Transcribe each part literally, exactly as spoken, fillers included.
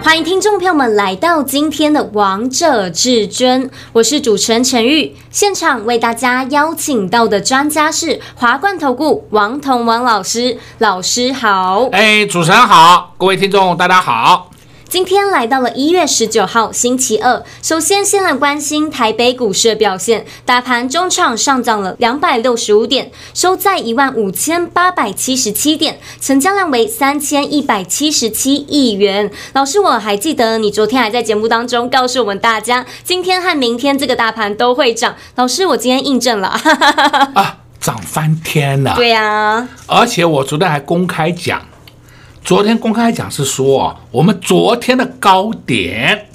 欢迎听众朋友们来到今天的《王者至尊》，我是主持人陈玉，现场为大家邀请到的专家是华冠投顾王彤王老师，老师好。哎，主持人好，各位听众大家好。今天来到了一月十九号星期二，首先先来关心台北股市的表现。大盘中场上涨了两百六十五点，收在一万五千八百七十七点，成交量为三千一百七十七亿元。老师，我还记得你昨天还在节目当中告诉我们大家，今天和明天这个大盘都会涨。老师，我今天印证了啊，涨翻天了。对啊，而且我昨天还公开讲，昨天公开讲是说，我们昨天的高点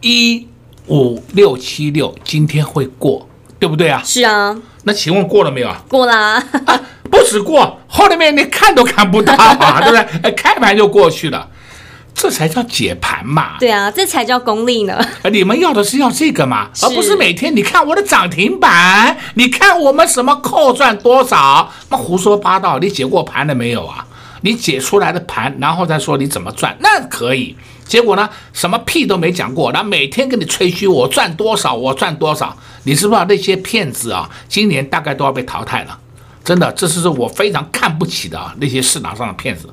一五六七六，今天会过，对不对啊？是啊。那请问过了没有啊？过啦、啊。不止过，后面你看都看不到啊，对不对？开盘就过去了，这才叫解盘嘛。对啊，这才叫功力呢。你们要的是要这个嘛，而不是每天你看我的涨停板，你看我们什么扣赚多少，那胡说八道。你解过盘了没有啊？你解出来的盘，然后再说你怎么赚，那可以。结果呢，什么屁都没讲过，然后每天跟你吹嘘我赚多少，我赚多少。你知不知道那些骗子啊，今年大概都要被淘汰了。真的，这是我非常看不起的啊，那些市场上的骗子，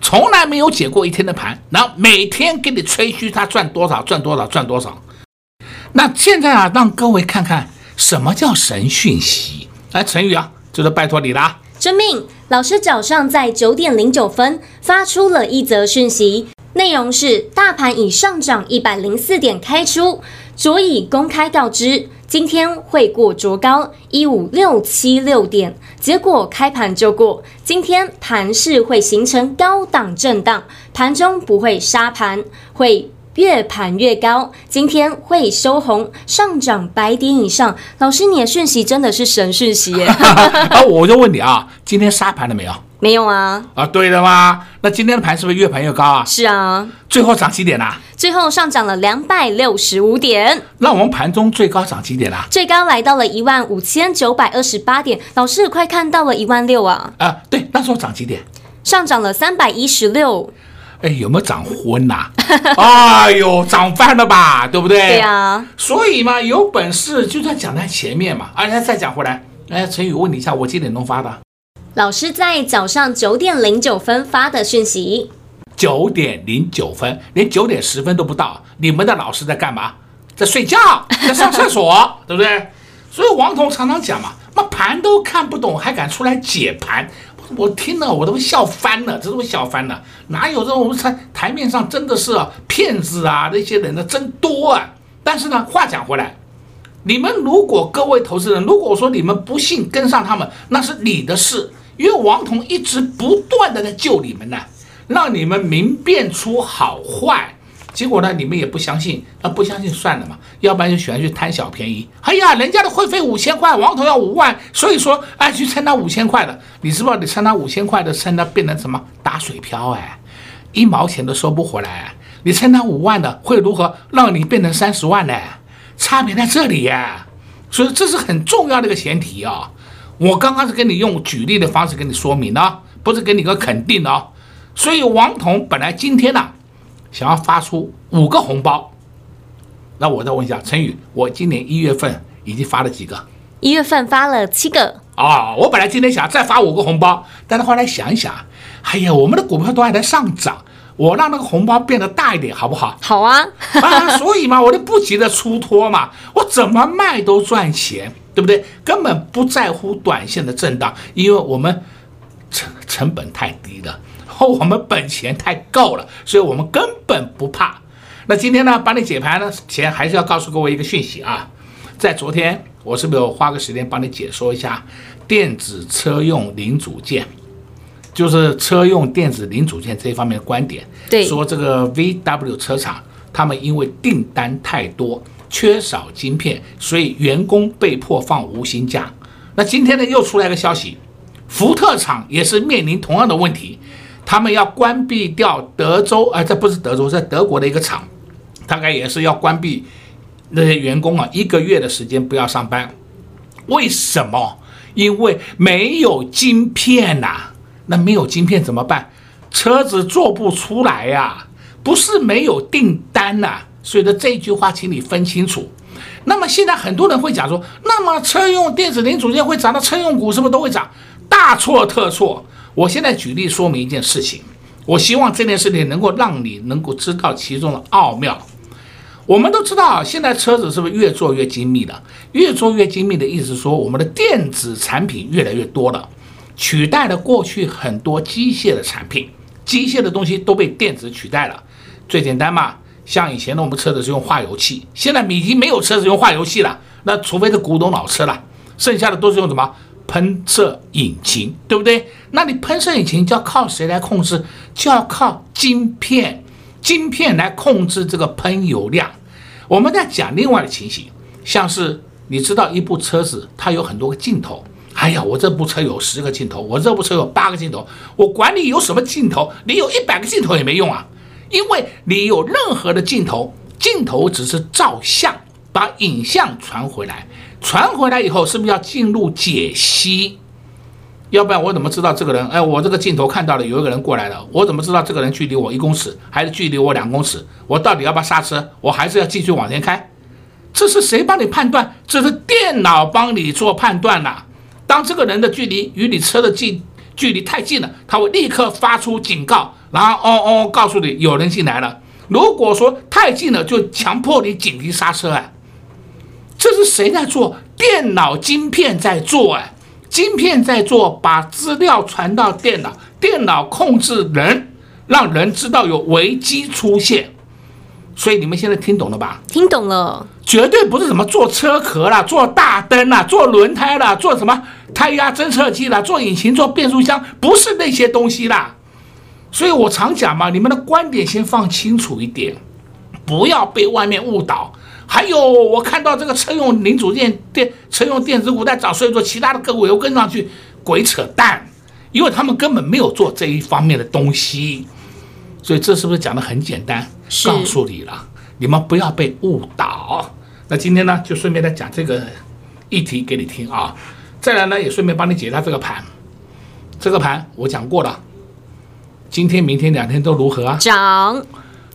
从来没有解过一天的盘，然后每天跟你吹嘘他赚多少，赚多少，赚多少。那现在啊，让各位看看什么叫神讯息。哎，陈宇啊，就是拜托你了啊。遵命，老师早上在九点零九分发出了一则讯息，内容是大盘已上涨一百零四点开出，卓已公开告知今天会过卓高 一五六七六点，结果开盘就过。今天盘势会形成高档震荡，盘中不会杀盘，会越盘越高，今天会收红，上涨百点以上。老师，你的讯息真的是神讯息耶！啊，我就问你啊，今天杀盘了没有？没有啊。啊，对的吗？那今天的盘是不是越盘越高啊？是啊。最后涨几点啊？最后上涨了两百六十五点。那我们盘中最高涨几点啊？最高来到了一万五千九百二十八点。老师快看到了一万六啊！啊，对，那时候涨几点？上涨了三百一十六。哎，有没有涨昏呐、啊？哎呦，涨翻了吧，对不对？对啊。所以嘛，有本事就算讲在前面嘛。而且再讲回来，哎，陈宇，问你一下，我几点钟发的？老师在早上九点零九分发的讯息。九点零九分，连九点十分都不到。你们的老师在干嘛？在睡觉，在上厕所，对不对？所以王彤常常讲嘛，那盘都看不懂，还敢出来解盘？我听了我都笑翻了，这是我笑翻了。哪有这种，我们台台面上真的是啊骗子啊，那些人呢真多啊。但是呢，话讲回来，你们如果各位投资人，如果我说你们不信跟上他们，那是你的事，因为王彤一直不断的在救你们呢、啊，让你们明辨出好坏。结果呢，你们也不相信，那不相信算了嘛，要不然就喜欢去贪小便宜。哎呀，人家的会费五千块，王彤要五万，所以说哎去参加五千块的，你知不知道？你参加五千块的，参加变成什么打水漂哎，一毛钱都收不回来、哎。你参加五万的会如何让你变成三十万呢、哎？差别在这里呀、哎，所以这是很重要的一个前提啊。我刚刚是跟你用举例的方式跟你说明啊，不是给你个肯定啊。所以王彤本来今天呢、啊，想要发出五个红包，那我再问一下陈宇，我今年一月份已经发了几个？一月份发了七个啊、哦！我本来今天想再发五个红包，但是后来想一想，哎呀，我们的股票都还在上涨，我让那个红包变得大一点，好不好？好啊！啊，所以嘛，我就不急着出脱嘛，我怎么卖都赚钱，对不对？根本不在乎短线的震荡，因为我们成成本太低了。我们本钱太够了，所以我们根本不怕。那今天呢，帮你解盘呢前，还是要告诉各位一个讯息啊。在昨天，我是不是有花个时间帮你解说一下电子车用零组件，就是车用电子零组件这一方面的观点。对，说这个 V W 车厂，他们因为订单太多，缺少晶片，所以员工被迫放无薪假。那今天呢，又出来个消息，福特厂也是面临同样的问题，他们要关闭掉德州，啊，这不是德州，在德国的一个厂，大概也是要关闭那些员工啊，一个月的时间不要上班。为什么？因为没有晶片呐、啊。那没有晶片怎么办？车子做不出来呀、啊，不是没有订单呐、啊。所以呢，这句话请你分清楚。那么现在很多人会讲说，那么车用电子零组件会涨，那车用股是不是都会涨？大错特错！我现在举例说明一件事情，我希望这件事情能够让你能够知道其中的奥妙。我们都知道，现在车子是不是越做越精密了？越做越精密的意思是说，我们的电子产品越来越多了，取代了过去很多机械的产品，机械的东西都被电子取代了。最简单嘛。像以前的我们车子是用化油器，现在已经没有车子用化油器了，那除非是古董老车了，剩下的都是用什么喷射引擎，对不对？那你喷射引擎就要靠谁来控制？就要靠晶片，晶片来控制这个喷油量。我们再讲另外的情形，像是你知道一部车子它有很多个镜头，哎呀，我这部车有十个镜头，我这部车有八个镜头，我管你有什么镜头，你有一百个镜头也没用啊。因为你有任何的镜头，镜头只是照相，把影像传回来，传回来以后是不是要进入解析？要不然我怎么知道这个人？哎，我这个镜头看到了有一个人过来了，我怎么知道这个人距离我一公尺，还是距离我两公尺？我到底要不要刹车？我还是要继续往前开？这是谁帮你判断？这是电脑帮你做判断了、啊。当这个人的距离与你车的距距离太近了，它会立刻发出警告。然后哦哦，告诉你有人进来了。如果说太近了，就强迫你紧急刹车啊！这是谁在做？电脑晶片在做啊！晶片在做，把资料传到电脑，电脑控制人，让人知道有危机出现。所以你们现在听懂了吧？听懂了，绝对不是什么做车壳啦、做大灯啦、做轮胎啦、做什么胎压侦测器啦、做引擎、做变速箱，不是那些东西啦。所以我常讲嘛，你们的观点先放清楚一点，不要被外面误导。还有，我看到这个车用零组件、电车用电子股在涨，所以说其他的个股又跟上去，鬼扯淡，因为他们根本没有做这一方面的东西。所以这是不是讲得很简单？告诉你了，你们不要被误导。那今天呢，就顺便再讲这个议题给你听啊。再来呢，也顺便帮你解答这个盘。这个盘我讲过了。今天、明天两天都如何啊？涨，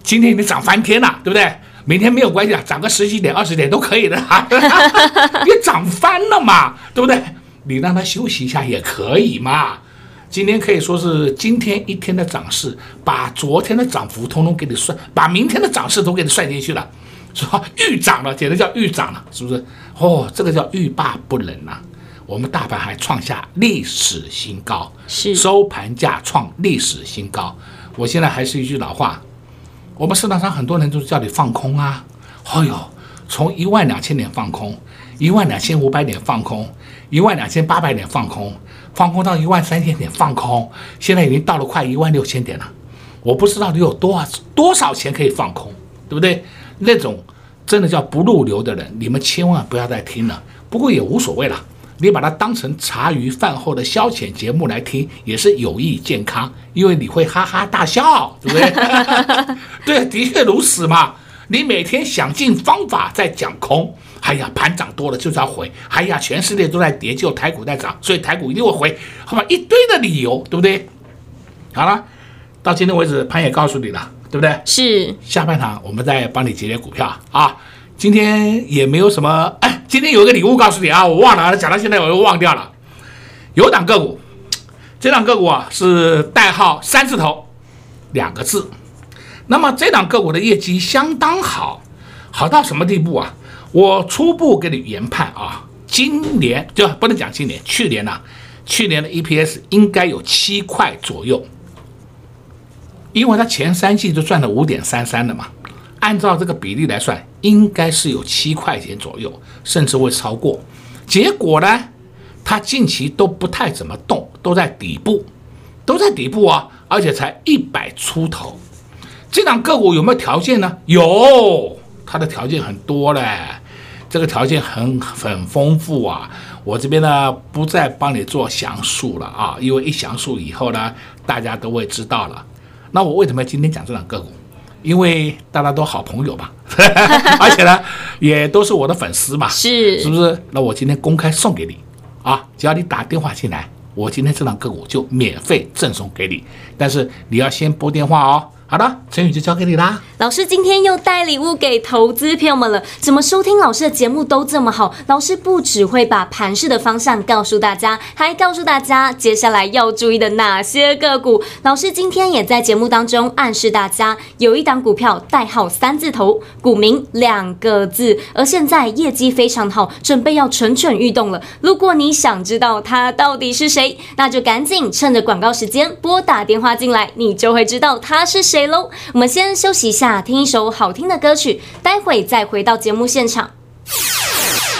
今天已经涨翻天了，对不对？明天没有关系啊，涨个十几点、二十点都可以的，也涨翻了嘛，对不对？你让它休息一下也可以嘛。今天可以说是今天一天的涨势，把昨天的涨幅通通给你算，把明天的涨势都给你算进去了，是吧？预涨了，简直叫预涨了，是不是？哦，这个叫欲罢不能啊。我们大盘还创下历史新高，是收盘价创历史新高。我现在还是一句老话，我们市场上很多人都叫你放空啊，哎呦，从一万两千点放空，一万两千五百点放空，一万两千八百点放空，放空到一万三千点放空，现在已经到了快一万六千点了。我不知道你有多少多少钱可以放空，对不对？那种真的叫不入流的人，你们千万不要再听了。不过也无所谓了。你把它当成茶余饭后的消遣节目来听，也是有益健康，因为你会哈哈大笑，对不对？对，的确如此嘛。你每天想尽方法在讲空，哎呀，盘涨多了就是要回，哎呀，全世界都在跌，就台股在涨，所以台股一定会回，好吧？一堆的理由，对不对？好了，到今天为止，盘也告诉你了，对不对？是。下半场我们再帮你解决股票啊。今天也没有什么，哎。今天有一个礼物告诉你啊，我忘了，讲到现在我又忘掉了。有档个股，这档个股啊是代号三字头，两个字。那么这档个股的业绩相当好，好到什么地步啊？我初步给你研判啊，今年就不能讲今年，去年呢、啊，去年的 E P S 应该有七块左右，因为它前三季就赚了五点三三了嘛。按照这个比例来算，应该是有七块钱左右，甚至会超过。结果呢，它近期都不太怎么动，都在底部，都在底部啊，而且才一百出头。这档个股有没有条件呢？有，它的条件很多嘞，这个条件很很丰富啊。我这边呢不再帮你做详述了啊，因为一详述以后呢，大家都会知道了。那我为什么今天讲这档个股？因为大家都好朋友吧，而且呢也都是我的粉丝嘛，是是不是？那我今天公开送给你啊，只要你打电话进来，我今天这档个股就免费赠送给你，但是你要先拨电话哦。好的，成语就交给你啦。老师今天又带礼物给投资朋友们了。怎么收听老师的节目都这么好？老师不只会把盘势的方向告诉大家，还告诉大家接下来要注意的哪些个股。老师今天也在节目当中暗示大家，有一档股票代号三字头，股名两个字，而现在业绩非常好，准备要蠢蠢欲动了。如果你想知道它到底是谁，那就赶紧趁着广告时间拨打电话进来，你就会知道它是谁。我们先休息一下，听一首好听的歌曲，待会再回到节目现场。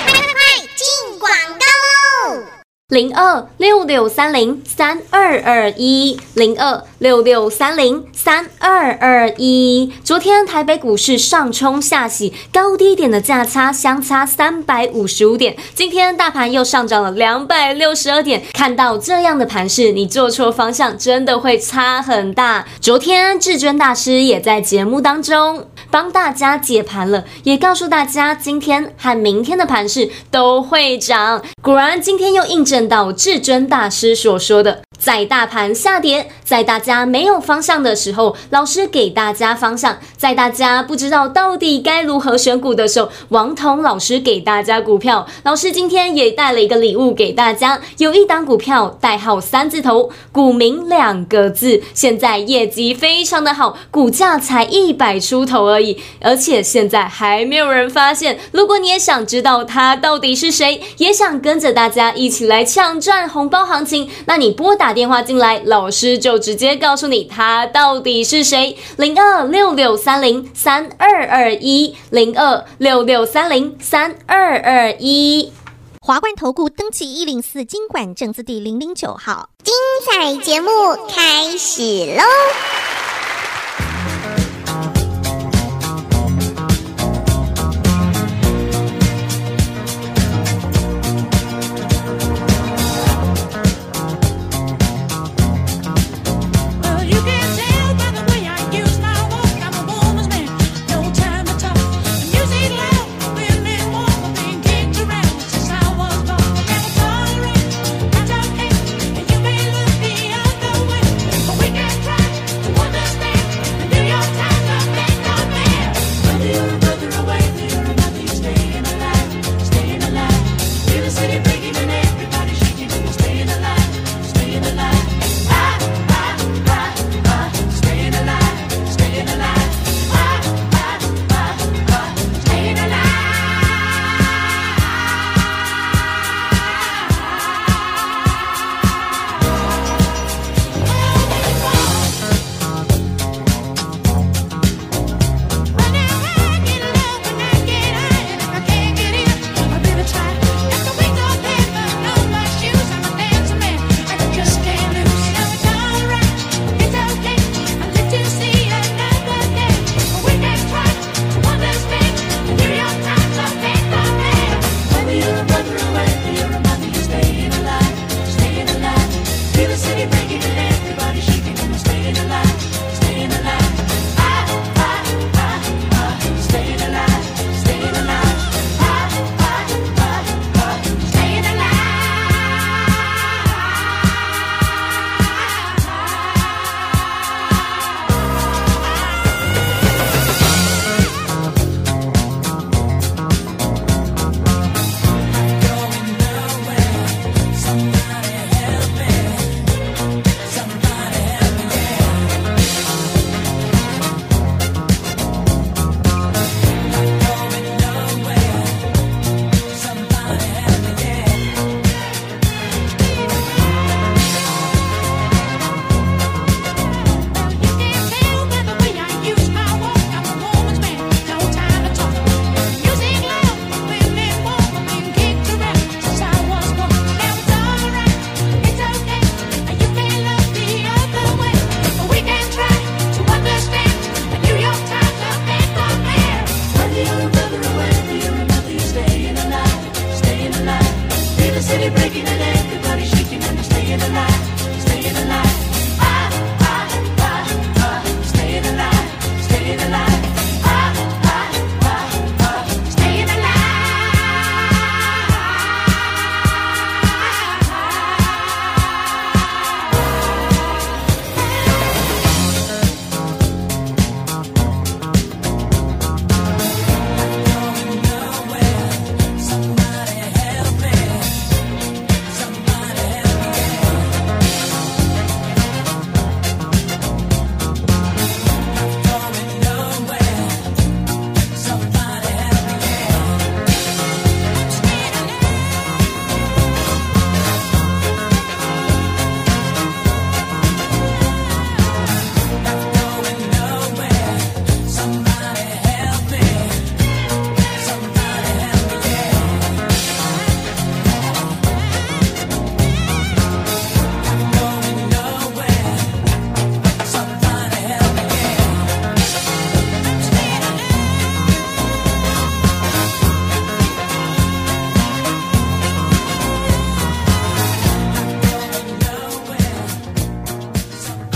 快进广告喽！零二六六三零三二二一，零二六六三零三二二一。昨天台北股市上冲下洗，高低点的价差相差三百五十五点。今天大盘又上涨了两百六十二点。看到这样的盘势，你做错方向真的会差很大。昨天至尊大师也在节目当中帮大家解盘了，也告诉大家今天和明天的盘势都会涨。果然，今天又印证到至尊大师所说的，在大盘下跌，在大家没有方向的时候，老师给大家方向；在大家不知道到底该如何选股的时候，王彤老师给大家股票。老师今天也带了一个礼物给大家，有一档股票代号三字头，股名两个字，现在业绩非常的好，股价才一百出头而已，而且现在还没有人发现。如果你也想知道它到底是谁，也想跟着大家一起来抢赚红包行情，那你拨打电话进来，老师就直接告诉你他到底是谁。零二六六三零三二二一，零二六六三零三二二一。华冠投顾登记一零四金管证字第零零九号。精彩节目开始喽！What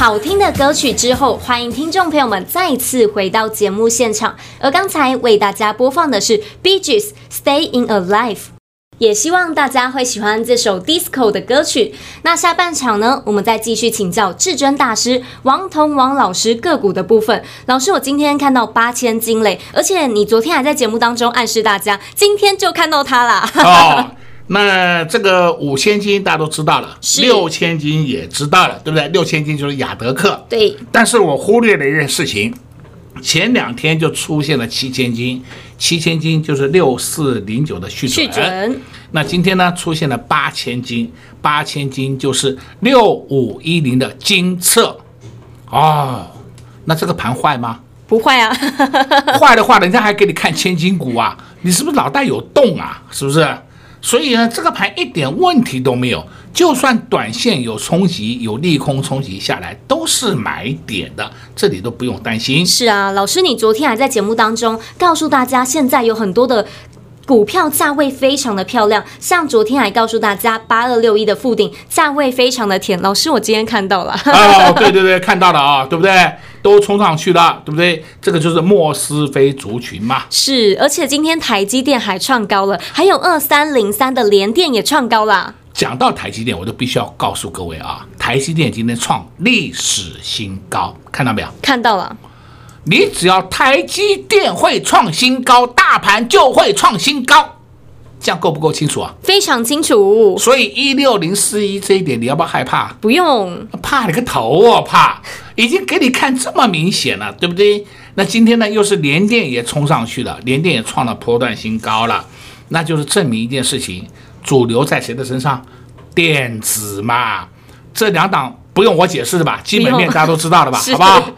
好听的歌曲之后，欢迎听众朋友们再次回到节目现场。而刚才为大家播放的是 Bee Gees Stayin' Alive， 也希望大家会喜欢这首 Disco 的歌曲。那下半场呢，我们再继续请教至尊大师王彤王老师个股的部分。老师，我今天看到八千惊雷，而且你昨天还在节目当中暗示大家，今天就看到它啦。哦那这个五千金大家都知道了，六千金也知道了，对不对？六千金就是雅德克。对。但是我忽略了一件事情，前两天就出现了七千金，七千金就是六四零九的续准。续准。那今天呢，出现了八千金，八千金就是六五一零的金策。哦，那这个盘坏吗？不坏啊。坏的话，人家还给你看千金股啊，你是不是脑袋有洞啊？是不是？所以呢，这个盘一点问题都没有，就算短线有冲击，有利空冲击下来，都是买点的，这里都不用担心。是啊，老师，你昨天还在节目当中告诉大家，现在有很多的股票价位非常的漂亮，像昨天还告诉大家八二六一的富鼎价位非常的甜。老师，我今天看到了。哦，对对对，看到了啊，对不对？都冲上去了，对不对？这个就是莫斯菲族群嘛。是，而且今天台积电还创高了，还有二三零三的联电也创高了。讲到台积电，我就必须要告诉各位啊，台积电今天创历史新高，看到没有？看到了。你只要台积电会创新高，大盘就会创新高，这样够不够清楚啊？非常清楚。所以一六零四一这一点，你要不要害怕？不用，怕你个头啊！怕。已经给你看这么明显了，对不对？那今天呢，又是联电也冲上去了，联电也创了波段新高了，那就是证明一件事情：主流在谁的身上？电子嘛，这两档不用我解释的吧？基本面大家都知道了吧？好不好？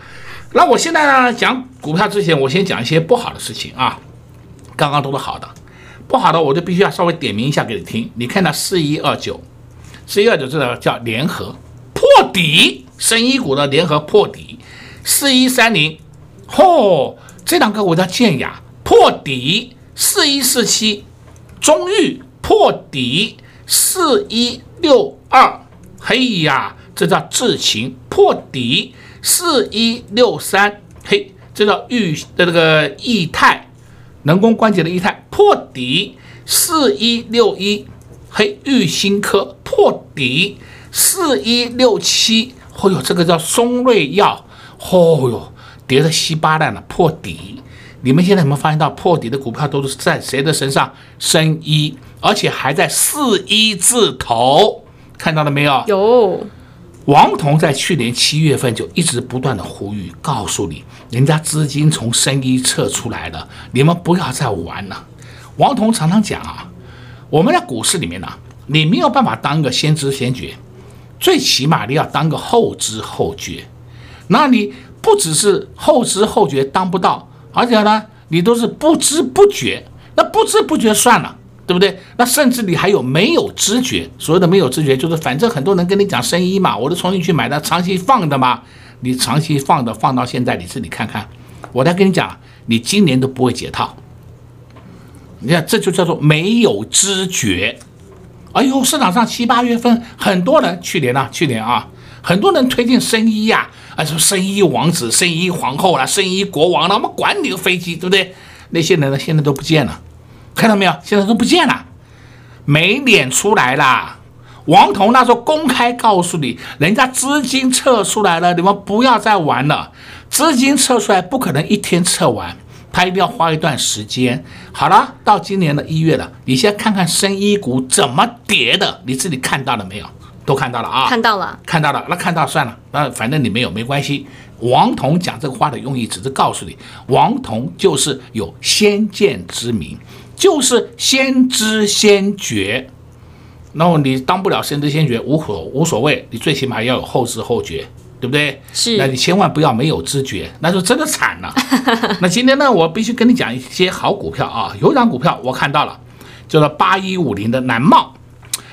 那我现在呢讲股票之前，我先讲一些不好的事情啊。刚刚都是好的，不好的我就必须要稍微点名一下给你听。你看到四一二九，四一二九这个叫联合破底。生医股的联合破底，四一三零，嚯，这两个我叫建雅破底，四一四七，中裕破底，四一六二，嘿呀，这叫智勤破底，四一六三，嘿，这叫裕的这个益泰，人工关节的益泰破底，四一六一，嘿，裕新科破底，四一六七。哦呦，这个叫松瑞药，哦呦，跌得稀巴烂了，破底。你们现在有没有发现到破底的股票都是在谁的身上？生医，而且还在四一字头，看到了没有？有。王彤在去年七月份就一直不断的呼吁，告诉你，人家资金从生医撤出来了，你们不要再玩了。王彤常常讲啊，我们在股市里面呢、啊，你没有办法当一个先知先觉。最起码你要当个后知后觉，那你不只是后知后觉当不到，而且呢，你都是不知不觉。那不知不觉算了，对不对？那甚至你还有没有知觉？所谓的没有知觉，就是反正很多人跟你讲生意嘛，我都重新去买的，长期放的嘛。你长期放的，放到现在你自己看看。我再跟你讲，你今年都不会解套。你看，这就叫做没有知觉。哎呦，市场上七八月份很多人去年啊，去年啊，很多人推荐生医啊，啊什么生医王子、生医皇后啦、啊、生医国王啦、啊，我们管你个飞机，对不对？那些人呢，现在都不见了，看到没有？现在都不见了，没脸出来啦。王彤那时候公开告诉你，人家资金撤出来了，你们不要再玩了。资金撤出来不可能一天撤完。他一定要花一段时间。好了，到今年的一月了，你先看看生医股怎么跌的，你自己看到了没有？都看到了啊，看到了，看到了。那看到算了，那反正你没有没关系。王彤讲这个话的用意，只是告诉你，王彤就是有先见之明，就是先知先觉。然后你当不了先知先觉，无所无所谓，你最起码要有后知后觉。对不对？是，那你千万不要没有知觉，那就真的惨了。那今天呢，我必须跟你讲一些好股票啊。有一档股票我看到了，叫做八一五零的南茂。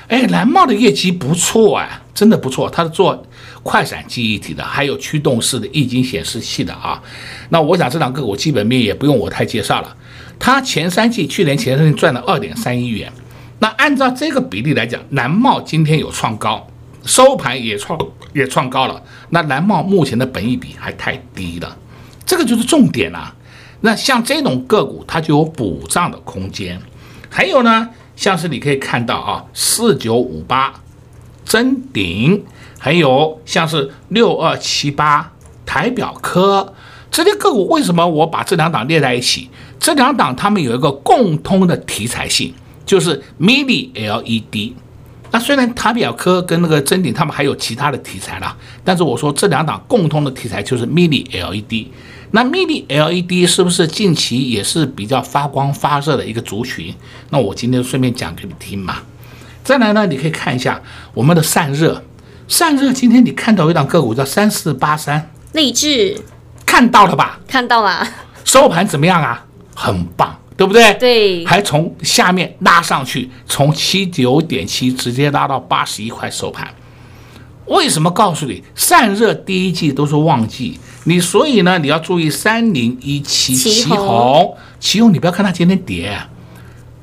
哎，南茂的业绩不错哎，真的不错。它是做快闪记忆体的，还有驱动式的液晶显示器的啊。那我想这两个股基本面也不用我太介绍了。它前三季，去年前三季赚了二点三亿元。那按照这个比例来讲，南茂今天有创高。收盘也创也创高了。那蓝茂目前的本益比还太低了，这个就是重点啦、啊。那像这种个股，它就有补涨的空间。还有呢，像是你可以看到啊，四九五八臻鼎，还有像是六二七八台表科这些个股，为什么我把这两档列在一起？这两档它们有一个共通的题材性，就是 mini L E D。那虽然台表科跟那个臻鼎他们还有其他的题材啦，但是我说这两档共通的题材就是 mini L E D。那 mini L E D 是不是近期也是比较发光发热的一个族群？那我今天顺便讲给你听嘛。再来呢，你可以看一下我们的散热，散热今天你看到一档个股叫三四八三立志，看到了吧？看到了。收盘怎么样啊？很棒，对不对？对，还从下面拉上去，从 七十九点七 直接拉到八十一块收盘。为什么告诉你散热第一季都是旺季？你所以呢，你要注意三零一七奇宏，奇宏你不要看它今天跌，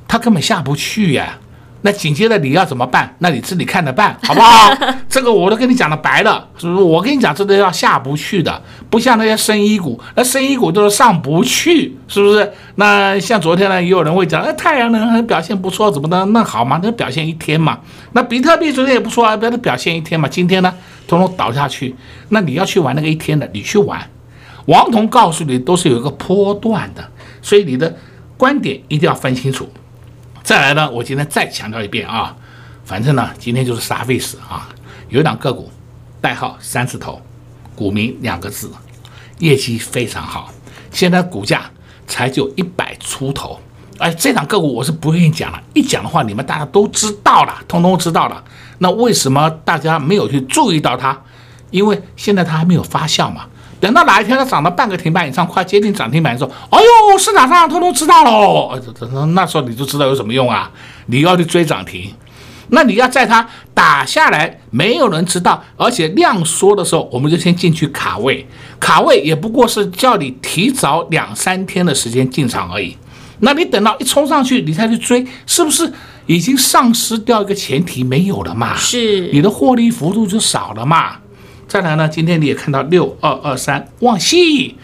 它根本下不去呀、啊。那紧接着你要怎么办？那你自己看着办，好不好？这个我都跟你讲了白了，是不是？我跟你讲，这都要下不去的，不像那些生医股，那生医股都是上不去，是不是？那像昨天呢，也有人会讲，哎，太阳能表现不错，怎么的？那好嘛，那表现一天嘛。那比特币昨天也不错啊，表现一天嘛。今天呢，统统倒下去。那你要去玩那个一天的，你去玩。王彤告诉你，都是有一个波段的，所以你的观点一定要分清楚。再来呢，我今天再强调一遍啊，反正呢，今天就是杀 face 啊。有一档个股，代号三字头，股名两个字，业绩非常好，现在股价才就一百出头。哎，这档个股我是不愿意讲了，一讲的话你们大家都知道了，通通知道了。那为什么大家没有去注意到它？因为现在它还没有发酵嘛。等到哪一天它涨到半个停板以上，快接近涨停板的时候，哎呦，市场上通通知道喽。那时候你就知道有什么用啊？你要去追涨停，那你要在它打下来没有人知道，而且量缩的时候，我们就先进去卡位。卡位也不过是叫你提早两三天的时间进场而已。那你等到一冲上去，你再去追，是不是已经丧失掉一个前提没有了嘛？是，你的获利幅度就少了嘛。再来呢，今天你也看到六二二三旺矽，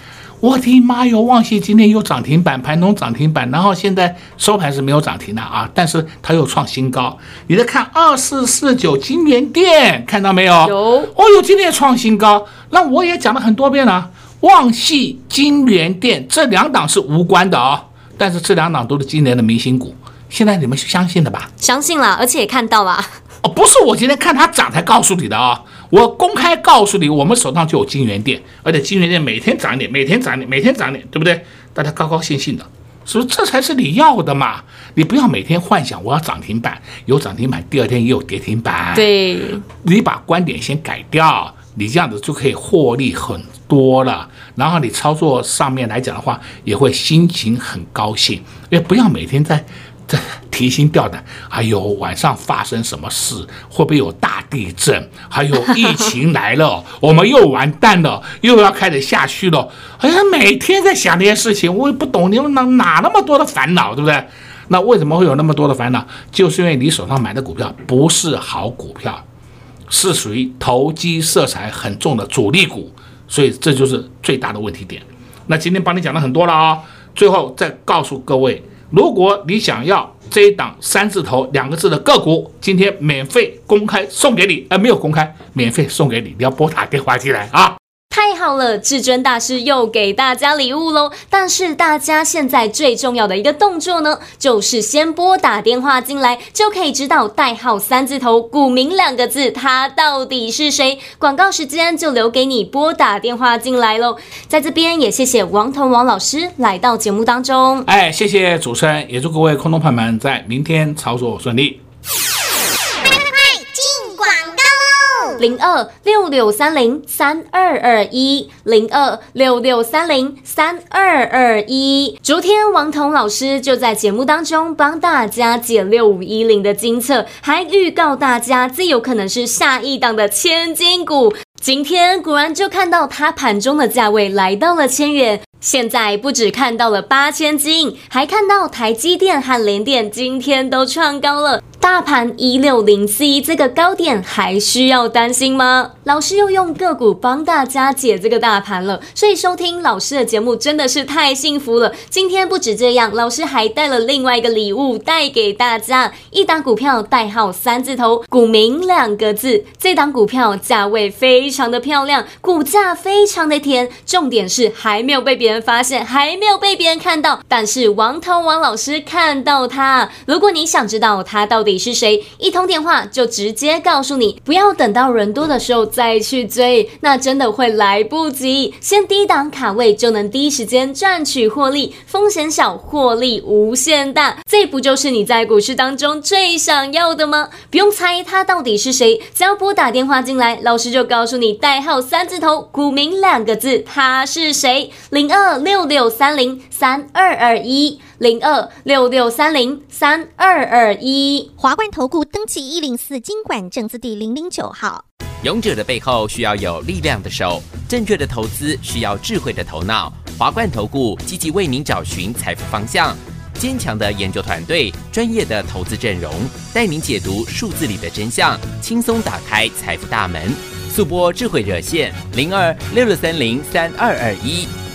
我的妈哟，旺矽今天又涨停板，盘中涨停板，然后现在收盘是没有涨停的啊，但是它又创新高。你再看二四四九金源店，看到没有？有，哦哟，今天也创新高。那我也讲了很多遍了、啊，旺矽、金源店这两档是无关的啊、哦，但是这两档都是今年的明星股，现在你们相信了吧？相信了，而且也看到了。哦，不是我今天看它涨才告诉你的啊、哦。我公开告诉你，我们手上就有金源店，而且金源店每天涨一点，每天涨一点，每天涨一点，对不对？大家高高兴兴的，所以这才是你要的嘛。你不要每天幻想我要涨停板，有涨停板第二天也有跌停板。对，你把观点先改掉，你这样子就可以获利很多了。然后你操作上面来讲的话，也会心情很高兴，也不要每天在。这提心吊胆，还有晚上发生什么事，会不会有大地震，还有疫情来了，我们又完蛋了，又要开始下去了。哎呀，每天在想这些事情，我也不懂你们哪哪那么多的烦恼，对不对？那为什么会有那么多的烦恼？就是因为你手上买的股票不是好股票，是属于投机色彩很重的主力股，所以这就是最大的问题点。那今天帮你讲了很多了啊、哦，最后再告诉各位。如果你想要这一档三字头两个字的个股，今天免费公开送给你，呃，没有公开，免费送给你，你要拨打电话进来啊！太好了，至尊大师又给大家礼物喽！但是大家现在最重要的一个动作呢，就是先拨打电话进来，就可以知道代号三字头、股名两个字，它到底是谁。广告时间就留给你拨打电话进来喽。在这边也谢谢王彤王老师来到节目当中，哎，谢谢主持人，也祝各位空中朋友们在明天操作顺利。零二六六三零三二二一，零二六六三零三二二一。昨天王彤老师就在节目当中帮大家解六五一零的精测，还预告大家最有可能是下一档的千金股。今天果然就看到它盘中的价位来到了千元，现在不只看到了八千金，还看到台积电和联电今天都创高了。大盘 一六零 C 这个高点还需要担心吗？老师又用个股帮大家解这个大盘了，所以收听老师的节目真的是太幸福了。今天不止这样，老师还带了另外一个礼物带给大家，一档股票代号三字头，股名两个字，这档股票价位非常的漂亮，股价非常的甜，重点是还没有被别人发现，还没有被别人看到，但是王涛王老师看到它。如果你想知道它到底你是谁，一通电话就直接告诉你，不要等到人多的时候再去追，那真的会来不及。先低档卡位就能第一时间赚取获利，风险小，获利无限大，这不就是你在股市当中最想要的吗？不用猜他到底是谁，只要拨打电话进来，老师就告诉你代号三字头，股名两个字，他是谁？零二六六三零三二二一。零二六六三零三二二一，华冠投顾登记一零四金管证字第零零九号。勇者的背后需要有力量的手，正确的投资需要智慧的头脑。华冠投顾积极为您找寻财富方向，坚强的研究团队，专业的投资阵容，带您解读数字里的真相，轻松打开财富大门。速播智慧热线零二六六三零三二二一